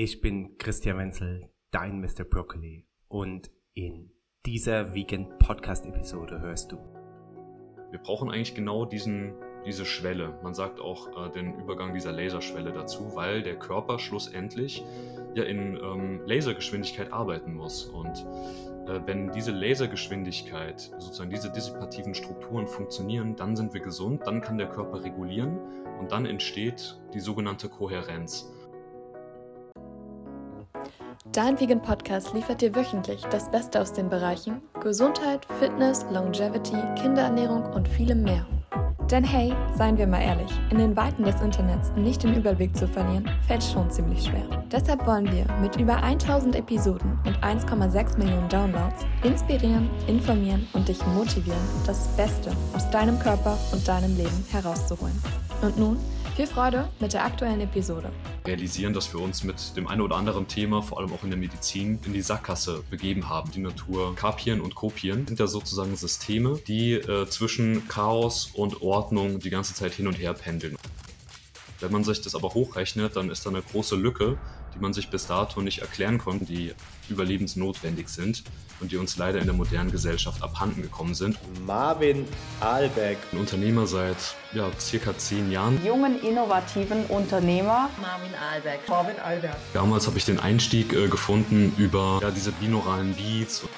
Ich bin Christian Wenzel, dein Mr. Broccoli, und in dieser Vegan Podcast Episode hörst du: Wir brauchen eigentlich genau diese Schwelle. Man sagt auch den Übergang dieser Laserschwelle dazu, weil der Körper schlussendlich ja in Lasergeschwindigkeit arbeiten muss. Und wenn diese Lasergeschwindigkeit, sozusagen diese dissipativen Strukturen funktionieren, dann sind wir gesund, dann kann der Körper regulieren und dann entsteht die sogenannte Kohärenz. Dein Vegan Podcast liefert dir wöchentlich das Beste aus den Bereichen Gesundheit, Fitness, Longevity, Kinderernährung und vielem mehr. Denn hey, seien wir mal ehrlich, in den Weiten des Internets nicht den Überblick zu verlieren, fällt schon ziemlich schwer. Deshalb wollen wir mit über 1000 Episoden und 1,6 Millionen Downloads inspirieren, informieren und dich motivieren, das Beste aus deinem Körper und deinem Leben herauszuholen. Und nun viel Freude mit der aktuellen Episode. Realisieren, dass wir uns mit dem einen oder anderen Thema, vor allem auch in der Medizin, in die Sackgasse begeben haben. Die Natur, Kapien und Kopien sind ja sozusagen Systeme, die zwischen Chaos und Ordnung die ganze Zeit hin und her pendeln. Wenn man sich das aber hochrechnet, dann ist da eine große Lücke, die man sich bis dato nicht erklären konnte, die überlebensnotwendig sind und die uns leider in der modernen Gesellschaft abhanden gekommen sind. Marvin Alberg, ein Unternehmer seit circa 10 Jahren. Jungen, innovativen Unternehmer. Marvin Alberg. Damals habe ich den Einstieg gefunden über diese binauralen Beats.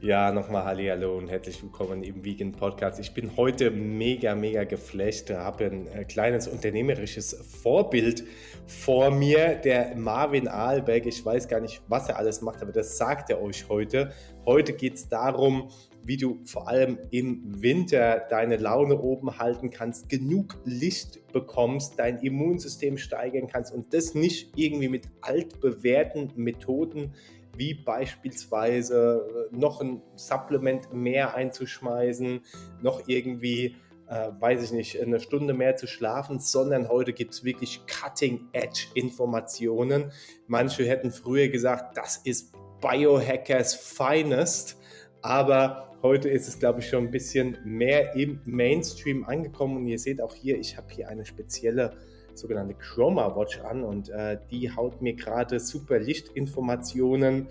Ja, nochmal Hallihallo und herzlich willkommen im Vegan Podcast. Ich bin heute mega, mega geflasht. Ich habe ein kleines unternehmerisches Vorbild vor mir, der Marvin Alberg. Ich weiß gar nicht, was er alles macht, aber das sagt er euch heute. Heute geht es darum, wie du vor allem im Winter deine Laune oben halten kannst, genug Licht bekommst, dein Immunsystem steigern kannst und das nicht irgendwie mit altbewährten Methoden wie beispielsweise noch ein Supplement mehr einzuschmeißen, noch irgendwie, eine Stunde mehr zu schlafen, sondern heute gibt es wirklich Cutting-Edge-Informationen. Manche hätten früher gesagt, das ist Biohackers Finest, aber heute ist es, glaube ich, schon ein bisschen mehr im Mainstream angekommen. Und ihr seht auch hier, ich habe hier eine spezielle sogenannte Chroma Watch an und die haut mir gerade super Lichtinformationen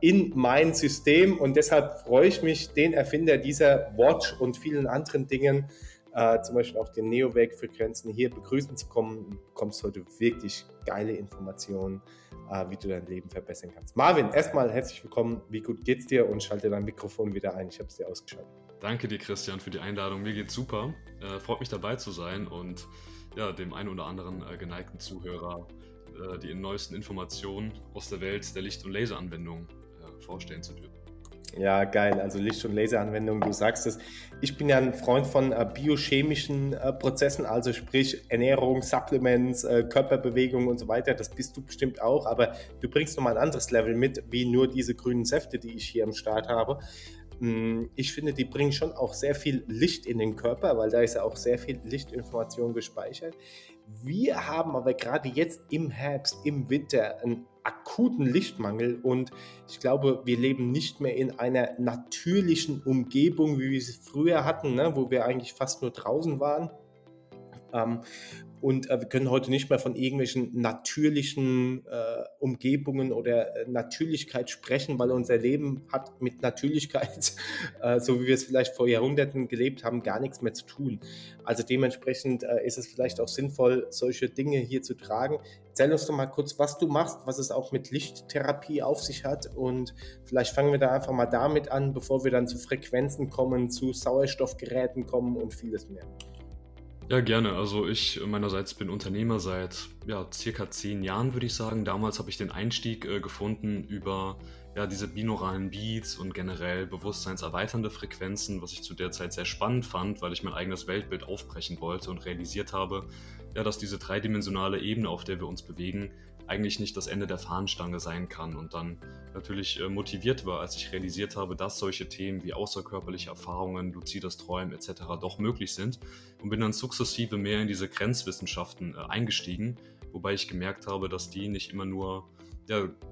in mein System und deshalb freue ich mich, den Erfinder dieser Watch und vielen anderen Dingen, zum Beispiel auch den Neowave-Frequenzen hier begrüßen zu kommen. Du bekommst heute wirklich geile Informationen, wie du dein Leben verbessern kannst. Marvin, erstmal herzlich willkommen, wie gut geht's dir und schalte dein Mikrofon wieder ein, ich habe es dir ausgeschaltet. Danke dir, Christian, für die Einladung, mir geht's super, freut mich dabei zu sein und dem einen oder anderen geneigten Zuhörer die neuesten Informationen aus der Welt der Licht- und Laseranwendung vorstellen zu dürfen. Ja, geil. Also Licht- und Laseranwendung, du sagst es. Ich bin ja ein Freund von biochemischen Prozessen, also sprich Ernährung, Supplements, Körperbewegung und so weiter. Das bist du bestimmt auch, aber du bringst nochmal ein anderes Level mit, wie nur diese grünen Säfte, die ich hier am Start habe. Ich finde, die bringen schon auch sehr viel Licht in den Körper, weil da ist ja auch sehr viel Lichtinformation gespeichert. Wir haben aber gerade jetzt im Herbst, im Winter einen akuten Lichtmangel und ich glaube, wir leben nicht mehr in einer natürlichen Umgebung, wie wir sie früher hatten, ne? Wo wir eigentlich fast nur draußen waren. Und wir können heute nicht mehr von irgendwelchen natürlichen Umgebungen oder Natürlichkeit sprechen, weil unser Leben hat mit Natürlichkeit, so wie wir es vielleicht vor Jahrhunderten gelebt haben, gar nichts mehr zu tun. Also dementsprechend ist es vielleicht auch sinnvoll, solche Dinge hier zu tragen. Erzähl uns doch mal kurz, was du machst, was es auch mit Lichttherapie auf sich hat und vielleicht fangen wir da einfach mal damit an, bevor wir dann zu Frequenzen kommen, zu Sauerstoffgeräten kommen und vieles mehr. Ja, gerne. Also ich meinerseits bin Unternehmer seit circa 10 Jahren, würde ich sagen. Damals habe ich den Einstieg gefunden über diese binauralen Beats und generell bewusstseinserweiternde Frequenzen, was ich zu der Zeit sehr spannend fand, weil ich mein eigenes Weltbild aufbrechen wollte und realisiert habe, dass diese dreidimensionale Ebene, auf der wir uns bewegen, eigentlich nicht das Ende der Fahnenstange sein kann und dann natürlich motiviert war, als ich realisiert habe, dass solche Themen wie außerkörperliche Erfahrungen, luzides Träumen etc. doch möglich sind und bin dann sukzessive mehr in diese Grenzwissenschaften eingestiegen, wobei ich gemerkt habe, dass die nicht immer nur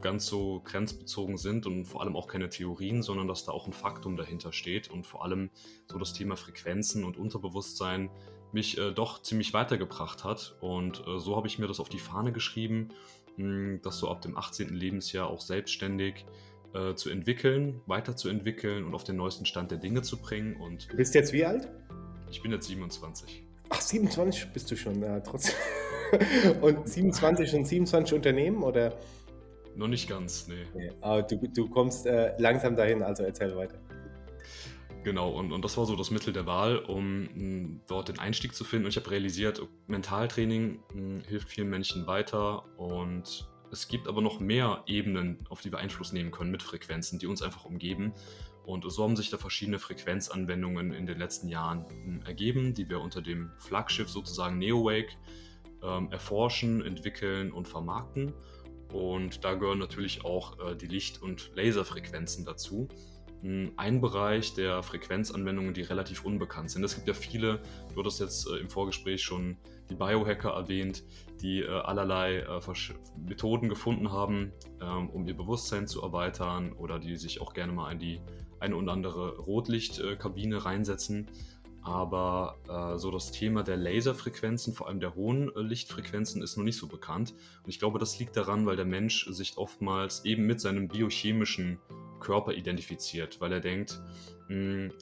ganz so grenzbezogen sind und vor allem auch keine Theorien, sondern dass da auch ein Faktum dahinter steht und vor allem so das Thema Frequenzen und Unterbewusstsein mich doch ziemlich weitergebracht hat. Und so habe ich mir das auf die Fahne geschrieben, das so ab dem 18. Lebensjahr auch selbstständig zu entwickeln, weiterzuentwickeln und auf den neuesten Stand der Dinge zu bringen. Und du bist jetzt wie alt? Ich bin jetzt 27. Ach, 27 bist du schon, ja, trotzdem. Und 27 Unternehmen, oder? Noch nicht ganz, nee. Aber du kommst langsam dahin, also erzähl weiter. Genau, und das war so das Mittel der Wahl, um dort den Einstieg zu finden. Und ich habe realisiert, Mentaltraining hilft vielen Menschen weiter, und es gibt aber noch mehr Ebenen, auf die wir Einfluss nehmen können mit Frequenzen, die uns einfach umgeben. Und so haben sich da verschiedene Frequenzanwendungen in den letzten Jahren ergeben, die wir unter dem Flaggschiff sozusagen Neowave erforschen, entwickeln und vermarkten. Und da gehören natürlich auch die Licht- und Laserfrequenzen dazu. Ein Bereich der Frequenzanwendungen, die relativ unbekannt sind. Es gibt ja viele, du hattest jetzt im Vorgespräch schon die Biohacker erwähnt, die allerlei Methoden gefunden haben, um ihr Bewusstsein zu erweitern, oder die sich auch gerne mal in die eine oder andere Rotlichtkabine reinsetzen. Aber so das Thema der Laserfrequenzen, vor allem der hohen Lichtfrequenzen, ist noch nicht so bekannt. Und ich glaube, das liegt daran, weil der Mensch sich oftmals eben mit seinem biochemischen Körper identifiziert, weil er denkt,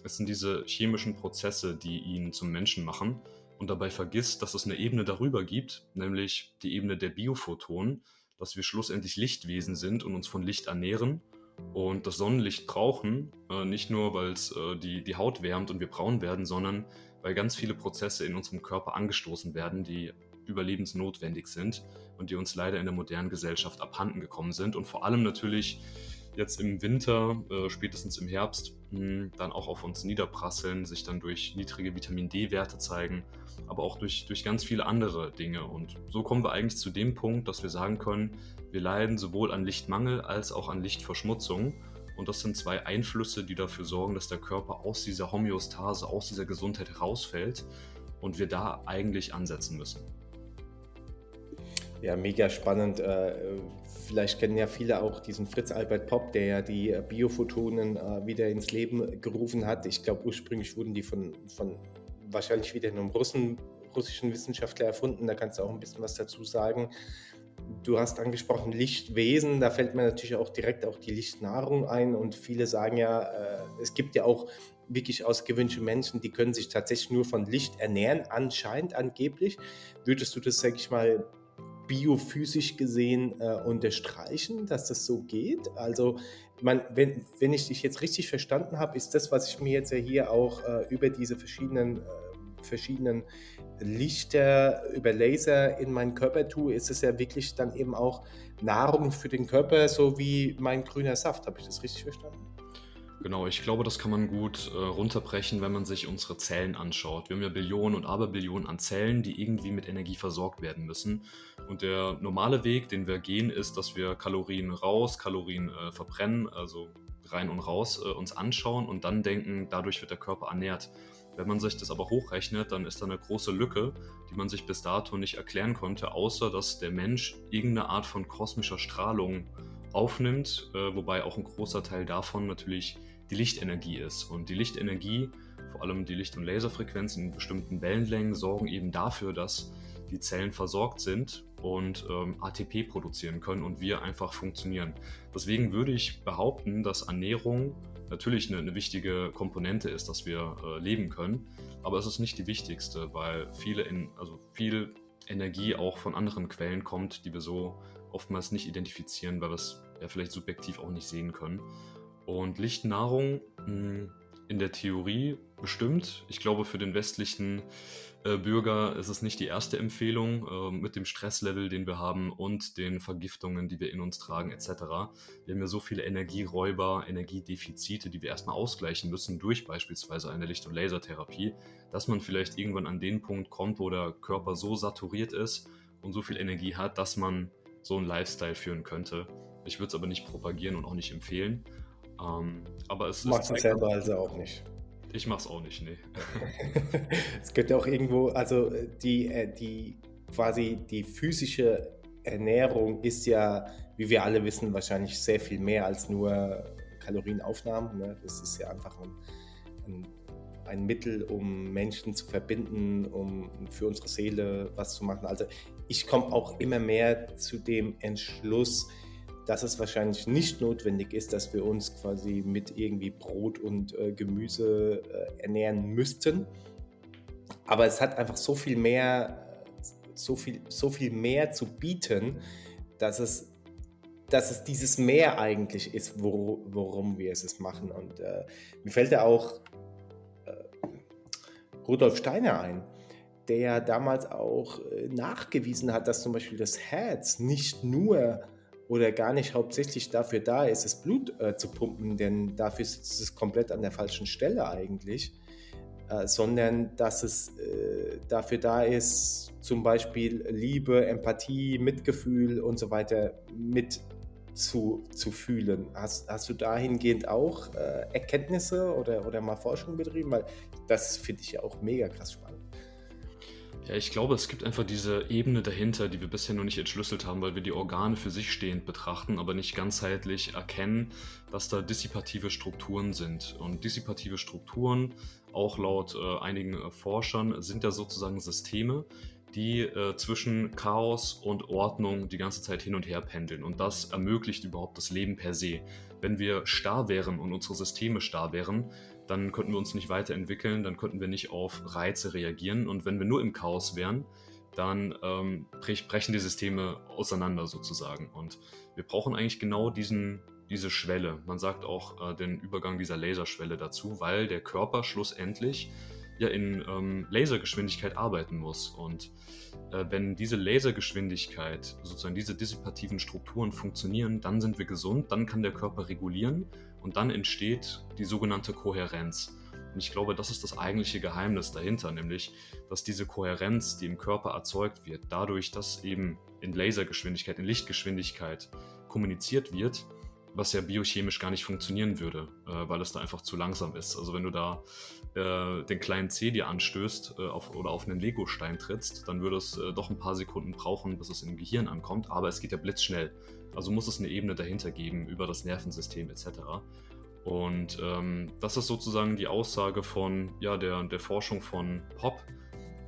es sind diese chemischen Prozesse, die ihn zum Menschen machen, und dabei vergisst, dass es eine Ebene darüber gibt, nämlich die Ebene der Biophotonen, dass wir schlussendlich Lichtwesen sind und uns von Licht ernähren und das Sonnenlicht brauchen, nicht nur, weil es die Haut wärmt und wir braun werden, sondern weil ganz viele Prozesse in unserem Körper angestoßen werden, die überlebensnotwendig sind und die uns leider in der modernen Gesellschaft abhanden gekommen sind, und vor allem natürlich jetzt im Winter, spätestens im Herbst, dann auch auf uns niederprasseln, sich dann durch niedrige Vitamin-D-Werte zeigen, aber auch durch ganz viele andere Dinge. Und so kommen wir eigentlich zu dem Punkt, dass wir sagen können, wir leiden sowohl an Lichtmangel als auch an Lichtverschmutzung. Und das sind zwei Einflüsse, die dafür sorgen, dass der Körper aus dieser Homöostase, aus dieser Gesundheit herausfällt und wir da eigentlich ansetzen müssen. Ja, mega spannend. Vielleicht kennen ja viele auch diesen Fritz-Albert Popp, der ja die Biophotonen wieder ins Leben gerufen hat. Ich glaube, ursprünglich wurden die von wahrscheinlich wieder einem russischen Wissenschaftler erfunden. Da kannst du auch ein bisschen was dazu sagen. Du hast angesprochen Lichtwesen, da fällt mir natürlich auch direkt auch die Lichtnahrung ein. Und viele sagen ja, es gibt ja auch wirklich ausgewünschte Menschen, die können sich tatsächlich nur von Licht ernähren, anscheinend, angeblich. Würdest du das, sag ich mal, biophysisch gesehen unterstreichen, dass das so geht? Also wenn ich dich jetzt richtig verstanden habe, ist das, was ich mir jetzt ja hier auch über diese verschiedenen Lichter, über Laser in meinen Körper tue, ist es ja wirklich dann eben auch Nahrung für den Körper, so wie mein grüner Saft. Habe ich das richtig verstanden? Genau, ich glaube, das kann man gut runterbrechen, wenn man sich unsere Zellen anschaut. Wir haben ja Billionen und Aberbillionen an Zellen, die irgendwie mit Energie versorgt werden müssen. Und der normale Weg, den wir gehen, ist, dass wir Kalorien raus, Kalorien verbrennen, also rein und raus uns anschauen und dann denken, dadurch wird der Körper ernährt. Wenn man sich das aber hochrechnet, dann ist da eine große Lücke, die man sich bis dato nicht erklären konnte, außer dass der Mensch irgendeine Art von kosmischer Strahlung aufnimmt, wobei auch ein großer Teil davon natürlich die Lichtenergie ist. Und die Lichtenergie, vor allem die Licht- und Laserfrequenzen in bestimmten Wellenlängen, sorgen eben dafür, dass die Zellen versorgt sind und ATP produzieren können und wir einfach funktionieren. Deswegen würde ich behaupten, dass Ernährung natürlich eine wichtige Komponente ist, dass wir leben können, aber es ist nicht die wichtigste, weil viel Energie auch von anderen Quellen kommt, die wir so oftmals nicht identifizieren, weil wir es ja vielleicht subjektiv auch nicht sehen können. Und Lichtnahrung in der Theorie bestimmt. Ich glaube, für den westlichen Bürger ist es nicht die erste Empfehlung mit dem Stresslevel, den wir haben und den Vergiftungen, die wir in uns tragen etc. Wir haben ja so viele Energieräuber, Energiedefizite, die wir erstmal ausgleichen müssen durch beispielsweise eine Licht- und Lasertherapie, dass man vielleicht irgendwann an den Punkt kommt, wo der Körper so saturiert ist und so viel Energie hat, dass man so einen Lifestyle führen könnte. Ich würde es aber nicht propagieren und auch nicht empfehlen. Aber es machst du selber also auch nicht? Ich mach's auch nicht, nee. Es könnte auch irgendwo, also die quasi die physische Ernährung ist ja, wie wir alle wissen, wahrscheinlich sehr viel mehr als nur Kalorienaufnahmen. Ne? Das ist ja einfach ein ein Mittel, um Menschen zu verbinden, um für unsere Seele was zu machen. Also ich komme auch immer mehr zu dem Entschluss, dass es wahrscheinlich nicht notwendig ist, dass wir uns quasi mit irgendwie Brot und Gemüse ernähren müssten. Aber es hat einfach so viel mehr zu bieten, dass es dieses Mehr eigentlich ist, worum wir es machen. Und mir fällt da auch Rudolf Steiner ein, der ja damals auch nachgewiesen hat, dass zum Beispiel das Herz nicht nur oder gar nicht hauptsächlich dafür da ist, das Blut zu pumpen, denn dafür sitzt es komplett an der falschen Stelle eigentlich, sondern dass es dafür da ist, zum Beispiel Liebe, Empathie, Mitgefühl und so weiter mit zu fühlen. Hast du dahingehend auch Erkenntnisse oder mal Forschung betrieben? Weil das finde ich ja auch mega krass spannend. Ja, ich glaube, es gibt einfach diese Ebene dahinter, die wir bisher noch nicht entschlüsselt haben, weil wir die Organe für sich stehend betrachten, aber nicht ganzheitlich erkennen, dass da dissipative Strukturen sind. Und dissipative Strukturen, auch laut einigen Forschern, sind ja sozusagen Systeme, die zwischen Chaos und Ordnung die ganze Zeit hin und her pendeln. Und das ermöglicht überhaupt das Leben per se. Wenn wir starr wären und unsere Systeme starr wären, dann könnten wir uns nicht weiterentwickeln, dann könnten wir nicht auf Reize reagieren. Und wenn wir nur im Chaos wären, dann brechen die Systeme auseinander sozusagen. Und wir brauchen eigentlich genau diese Schwelle. Man sagt auch den Übergang dieser Laserschwelle dazu, weil der Körper schlussendlich ja in Lasergeschwindigkeit arbeiten muss. Und wenn diese Lasergeschwindigkeit, sozusagen diese dissipativen Strukturen funktionieren, dann sind wir gesund, dann kann der Körper regulieren und dann entsteht die sogenannte Kohärenz. Und ich glaube, das ist das eigentliche Geheimnis dahinter, nämlich, dass diese Kohärenz, die im Körper erzeugt wird, dadurch, dass eben in Lasergeschwindigkeit, in Lichtgeschwindigkeit kommuniziert wird, was ja biochemisch gar nicht funktionieren würde, weil es da einfach zu langsam ist. Also wenn du da den kleinen Zeh dir anstößt oder auf einen Legostein trittst, dann würde es doch ein paar Sekunden brauchen, bis es im Gehirn ankommt, aber es geht ja blitzschnell. Also muss es eine Ebene dahinter geben, über das Nervensystem etc. Und das ist sozusagen die Aussage von der Forschung von Popp,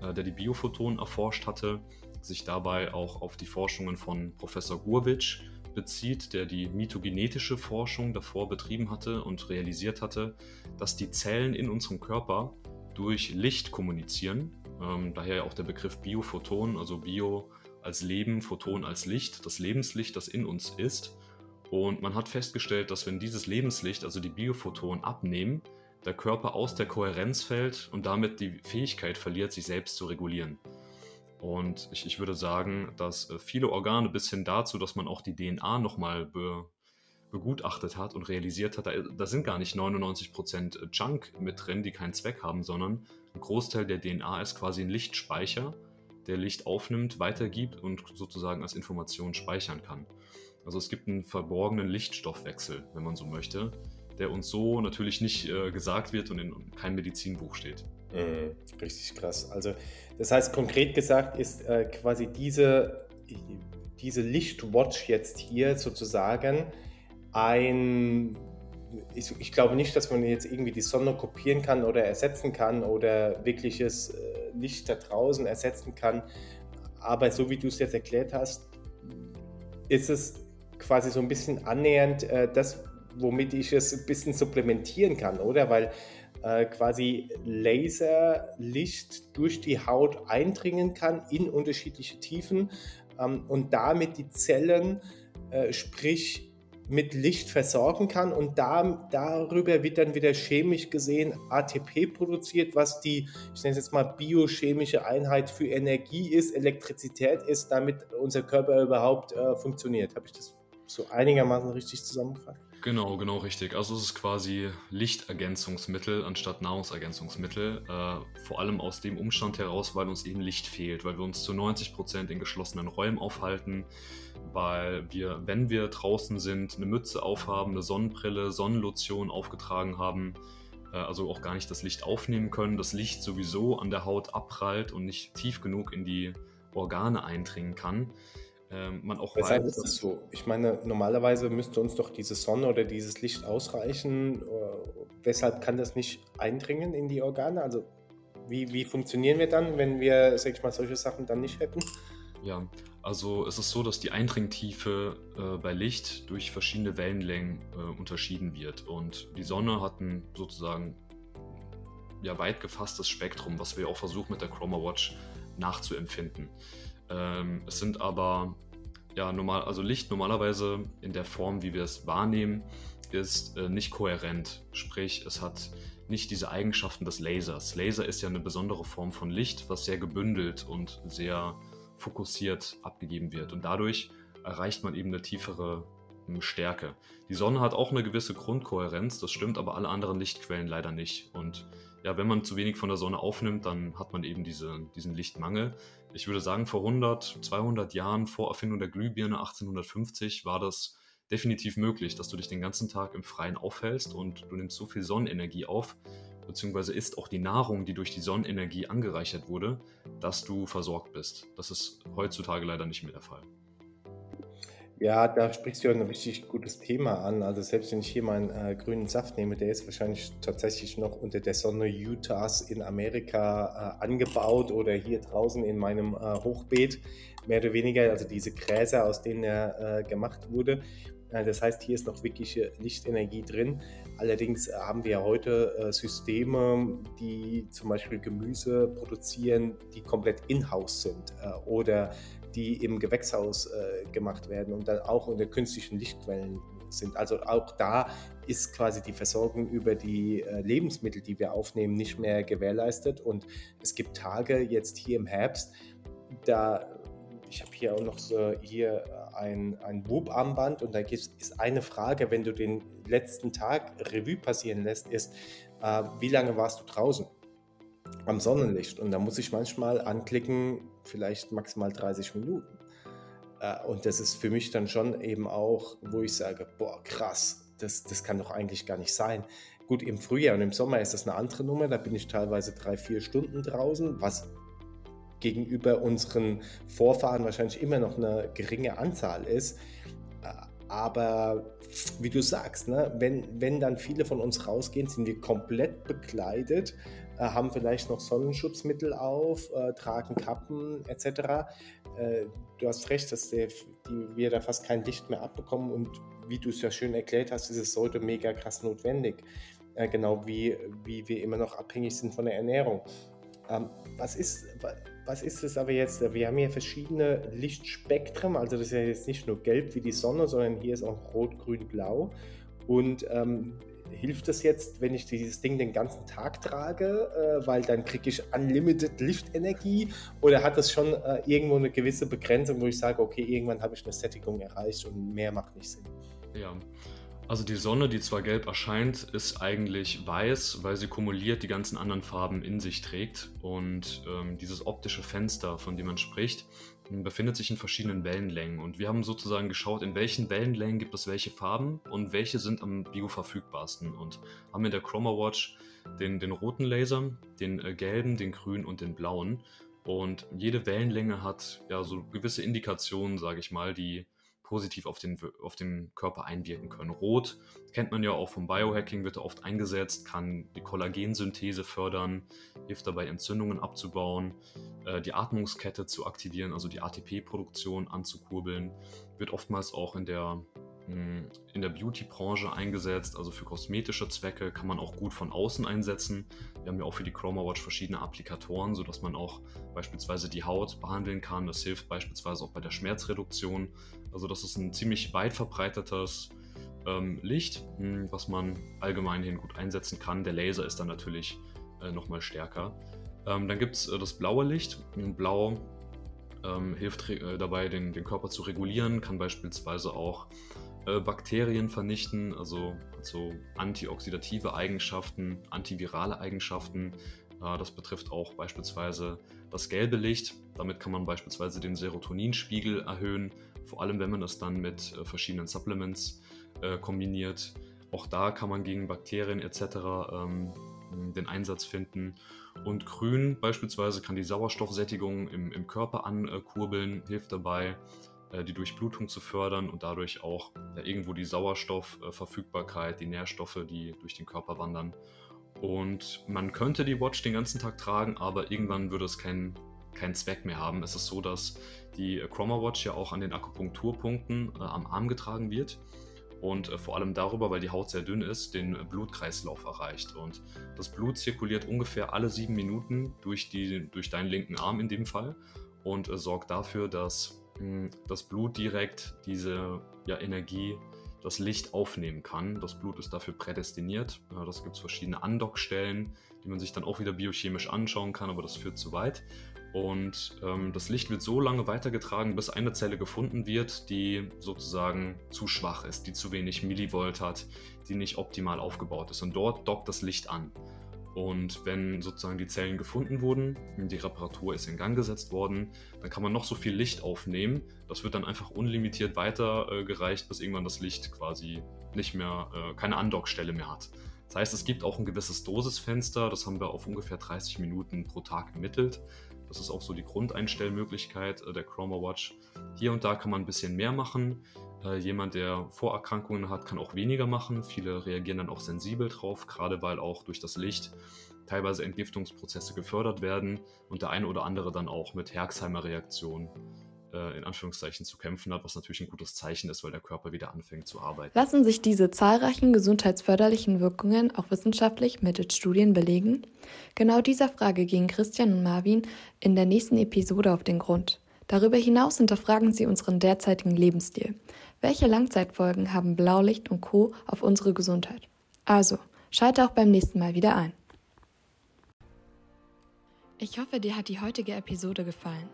der die Biophotonen erforscht hatte, sich dabei auch auf die Forschungen von Professor Gurwitsch bezieht, der die mitogenetische Forschung davor betrieben hatte und realisiert hatte, dass die Zellen in unserem Körper durch Licht kommunizieren. Daher auch der Begriff Biophoton, also Bio als Leben, Photon als Licht, das Lebenslicht, das in uns ist. Und man hat festgestellt, dass wenn dieses Lebenslicht, also die Biophotonen, abnehmen, der Körper aus der Kohärenz fällt und damit die Fähigkeit verliert, sich selbst zu regulieren. Und ich würde sagen, dass viele Organe bis hin dazu, dass man auch die DNA nochmal begutachtet hat und realisiert hat, da sind gar nicht 99% Junk mit drin, die keinen Zweck haben, sondern ein Großteil der DNA ist quasi ein Lichtspeicher, der Licht aufnimmt, weitergibt und sozusagen als Information speichern kann. Also es gibt einen verborgenen Lichtstoffwechsel, wenn man so möchte, der uns so natürlich nicht gesagt wird und in keinem Medizinbuch steht. Richtig krass. Also das heißt, konkret gesagt ist quasi diese Lichtwatch jetzt hier sozusagen ein... Ich glaube nicht, dass man jetzt irgendwie die Sonne kopieren kann oder ersetzen kann oder wirkliches Licht da draußen ersetzen kann. Aber so wie du es jetzt erklärt hast, ist es quasi so ein bisschen annähernd das, womit ich es ein bisschen supplementieren kann, oder? Weil quasi Laserlicht durch die Haut eindringen kann in unterschiedliche Tiefen und damit die Zellen, sprich mit Licht versorgen kann und darüber wird dann wieder chemisch gesehen ATP produziert, was die, ich nenne es jetzt mal, biochemische Einheit für Energie ist, Elektrizität ist, damit unser Körper überhaupt funktioniert. Habe ich das so einigermaßen richtig zusammengefasst? Genau, richtig. Also es ist quasi Lichtergänzungsmittel anstatt Nahrungsergänzungsmittel, vor allem aus dem Umstand heraus, weil uns eben Licht fehlt, weil wir uns zu 90% in geschlossenen Räumen aufhalten, weil wir, wenn wir draußen sind, eine Mütze aufhaben, eine Sonnenbrille, Sonnenlotion aufgetragen haben, also auch gar nicht das Licht aufnehmen können, das Licht sowieso an der Haut abprallt und nicht tief genug in die Organe eindringen kann. man auch weiß. Weshalb ist das so? Ich meine, normalerweise müsste uns doch diese Sonne oder dieses Licht ausreichen. Weshalb kann das nicht eindringen in die Organe? Also wie funktionieren wir dann, wenn wir, sag ich mal, solche Sachen dann nicht hätten? Ja, also es ist so, dass die Eindringtiefe bei Licht durch verschiedene Wellenlängen unterschieden wird. Und die Sonne hat ein sozusagen ja, weit gefasstes Spektrum, was wir auch versuchen mit der Chroma Watch nachzuempfinden. Es sind aber, ja, also Licht normalerweise in der Form, wie wir es wahrnehmen, ist nicht kohärent. Sprich, es hat nicht diese Eigenschaften des Lasers. Laser ist ja eine besondere Form von Licht, was sehr gebündelt und sehr fokussiert abgegeben wird. Und dadurch erreicht man eben eine tiefere Stärke. Die Sonne hat auch eine gewisse Grundkohärenz, das stimmt, aber alle anderen Lichtquellen leider nicht. Und ja, wenn man zu wenig von der Sonne aufnimmt, dann hat man eben diesen Lichtmangel. Ich würde sagen, vor 100, 200 Jahren, vor Erfindung der Glühbirne 1850, war das definitiv möglich, dass du dich den ganzen Tag im Freien aufhältst und du nimmst so viel Sonnenenergie auf, beziehungsweise isst auch die Nahrung, die durch die Sonnenenergie angereichert wurde, dass du versorgt bist. Das ist heutzutage leider nicht mehr der Fall. Ja, da sprichst du ja ein richtig gutes Thema an. Also selbst wenn ich hier meinen grünen Saft nehme, der ist wahrscheinlich tatsächlich noch unter der Sonne Utahs in Amerika angebaut oder hier draußen in meinem Hochbeet, mehr oder weniger, also diese Gräser, aus denen er gemacht wurde. Das heißt, hier ist noch wirkliche Lichtenergie drin. Allerdings haben wir ja heute Systeme, die zum Beispiel Gemüse produzieren, die komplett in-house sind oder die im Gewächshaus gemacht werden und dann auch unter künstlichen Lichtquellen sind. Also auch da ist quasi die Versorgung über die Lebensmittel, die wir aufnehmen, nicht mehr gewährleistet. Und es gibt Tage jetzt hier im Herbst, ich habe hier auch noch so hier ein Whoop-Armband und da ist eine Frage, wenn du den letzten Tag Revue passieren lässt, ist, wie lange warst du draußen am Sonnenlicht? Und da muss ich manchmal anklicken, vielleicht maximal 30 Minuten. Und das ist für mich dann schon eben auch, wo ich sage, boah, krass, das kann doch eigentlich gar nicht sein. Gut, im Frühjahr und im Sommer ist das eine andere Nummer, da bin ich teilweise 3-4 Stunden draußen, was gegenüber unseren Vorfahren wahrscheinlich immer noch eine geringe Anzahl ist. Aber wie du sagst, ne, wenn dann viele von uns rausgehen, sind wir komplett bekleidet, haben vielleicht noch Sonnenschutzmittel auf, tragen Kappen etc. Du hast recht, dass wir da fast kein Licht mehr abbekommen und wie du es ja schön erklärt hast, ist es heute mega krass notwendig. Genau wie wir immer noch abhängig sind von der Ernährung. Was ist es aber jetzt? Wir haben hier verschiedene Lichtspektren, also das ist ja jetzt nicht nur gelb wie die Sonne, sondern hier ist auch rot, grün, blau. Und hilft das jetzt, wenn ich dieses Ding den ganzen Tag trage, weil dann kriege ich unlimited Lichtenergie? Oder hat das schon irgendwo eine gewisse Begrenzung, wo ich sage, okay, irgendwann habe ich eine Sättigung erreicht und mehr macht nicht Sinn? Ja. Also die Sonne, die zwar gelb erscheint, ist eigentlich weiß, weil sie kumuliert die ganzen anderen Farben in sich trägt. Und dieses optische Fenster, von dem man spricht, befindet sich in verschiedenen Wellenlängen. Und wir haben sozusagen geschaut, in welchen Wellenlängen gibt es welche Farben und welche sind am bioverfügbarsten. Und haben in der Chroma Watch den roten Laser, den gelben, den grünen und den blauen. Und jede Wellenlänge hat ja so gewisse Indikationen, sage ich mal, die positiv auf den Körper einwirken können. Rot kennt man ja auch vom Biohacking, wird oft eingesetzt, kann die Kollagensynthese fördern, hilft dabei Entzündungen abzubauen, die Atmungskette zu aktivieren, also die ATP-Produktion anzukurbeln, wird oftmals auch in der Beauty-Branche eingesetzt, also für kosmetische Zwecke kann man auch gut von außen einsetzen. Wir haben ja auch für die Chroma Watch verschiedene Applikatoren, sodass man auch beispielsweise die Haut behandeln kann. Das hilft beispielsweise auch bei der Schmerzreduktion. Also das ist ein ziemlich weit verbreitetes Licht, was man allgemein hin gut einsetzen kann. Der Laser ist dann natürlich nochmal stärker. Dann gibt es das blaue Licht. Blau hilft dabei, den Körper zu regulieren, kann beispielsweise auch Bakterien vernichten, also antioxidative Eigenschaften, antivirale Eigenschaften. Das betrifft auch beispielsweise das gelbe Licht. Damit kann man beispielsweise den Serotoninspiegel erhöhen, vor allem wenn man das dann mit verschiedenen Supplements kombiniert. Auch da kann man gegen Bakterien etc. den Einsatz finden. Und grün beispielsweise kann die Sauerstoffsättigung im Körper ankurbeln, hilft dabei, die Durchblutung zu fördern und dadurch auch irgendwo die Sauerstoffverfügbarkeit, die Nährstoffe, die durch den Körper wandern. Und man könnte die Watch den ganzen Tag tragen, aber irgendwann würde es keinen Zweck mehr haben. Es ist so, dass die Chroma Watch ja auch an den Akupunkturpunkten am Arm getragen wird und vor allem darüber, weil die Haut sehr dünn ist, den Blutkreislauf erreicht. Und das Blut zirkuliert ungefähr alle 7 Minuten durch deinen linken Arm in dem Fall und sorgt dafür, dass das Blut direkt diese Energie, das Licht aufnehmen kann. Das Blut ist dafür prädestiniert. Das gibt es verschiedene Andockstellen, die man sich dann auch wieder biochemisch anschauen kann, aber das führt zu weit. Und das Licht wird so lange weitergetragen, bis eine Zelle gefunden wird, die sozusagen zu schwach ist, die zu wenig Millivolt hat, die nicht optimal aufgebaut ist. Und dort dockt das Licht an. Und wenn sozusagen die Zellen gefunden wurden, die Reparatur ist in Gang gesetzt worden, dann kann man noch so viel Licht aufnehmen. Das wird dann einfach unlimitiert weitergereicht, bis irgendwann das Licht quasi nicht mehr, keine Andockstelle mehr hat. Das heißt, es gibt auch ein gewisses Dosisfenster, das haben wir auf ungefähr 30 Minuten pro Tag ermittelt. Das ist auch so die Grundeinstellmöglichkeit der Chroma Watch. Hier und da kann man ein bisschen mehr machen. Jemand, der Vorerkrankungen hat, kann auch weniger machen. Viele reagieren dann auch sensibel drauf, gerade weil auch durch das Licht teilweise Entgiftungsprozesse gefördert werden und der eine oder andere dann auch mit Herxheimer-Reaktionen in Anführungszeichen zu kämpfen hat, was natürlich ein gutes Zeichen ist, weil der Körper wieder anfängt zu arbeiten. Lassen sich diese zahlreichen gesundheitsförderlichen Wirkungen auch wissenschaftlich mittels Studien belegen? Genau dieser Frage gehen Christian und Marvin in der nächsten Episode auf den Grund. Darüber hinaus hinterfragen sie unseren derzeitigen Lebensstil. Welche Langzeitfolgen haben Blaulicht und Co. auf unsere Gesundheit? Also, schalte auch beim nächsten Mal wieder ein. Ich hoffe, dir hat die heutige Episode gefallen.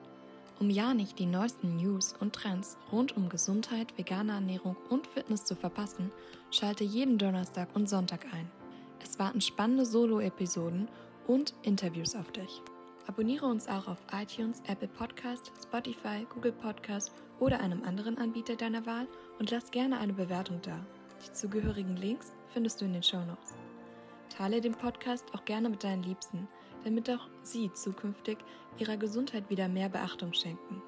Um ja nicht die neuesten News und Trends rund um Gesundheit, vegane Ernährung und Fitness zu verpassen, schalte jeden Donnerstag und Sonntag ein. Es warten spannende Solo-Episoden und Interviews auf dich. Abonniere uns auch auf iTunes, Apple Podcast, Spotify, Google Podcast oder einem anderen Anbieter deiner Wahl und lass gerne eine Bewertung da. Die zugehörigen Links findest du in den Shownotes. Teile den Podcast auch gerne mit deinen Liebsten, damit auch sie zukünftig ihrer Gesundheit wieder mehr Beachtung schenken.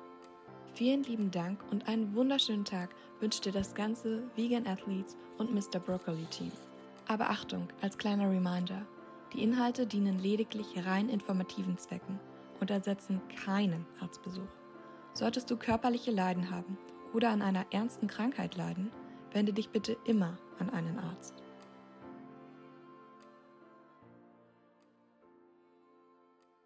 Vielen lieben Dank und einen wunderschönen Tag wünscht dir das ganze Vegan Athletes und Mr. Broccoli Team. Aber Achtung, als kleiner Reminder, die Inhalte dienen lediglich rein informativen Zwecken und ersetzen keinen Arztbesuch. Solltest du körperliche Leiden haben oder an einer ernsten Krankheit leiden, wende dich bitte immer an einen Arzt.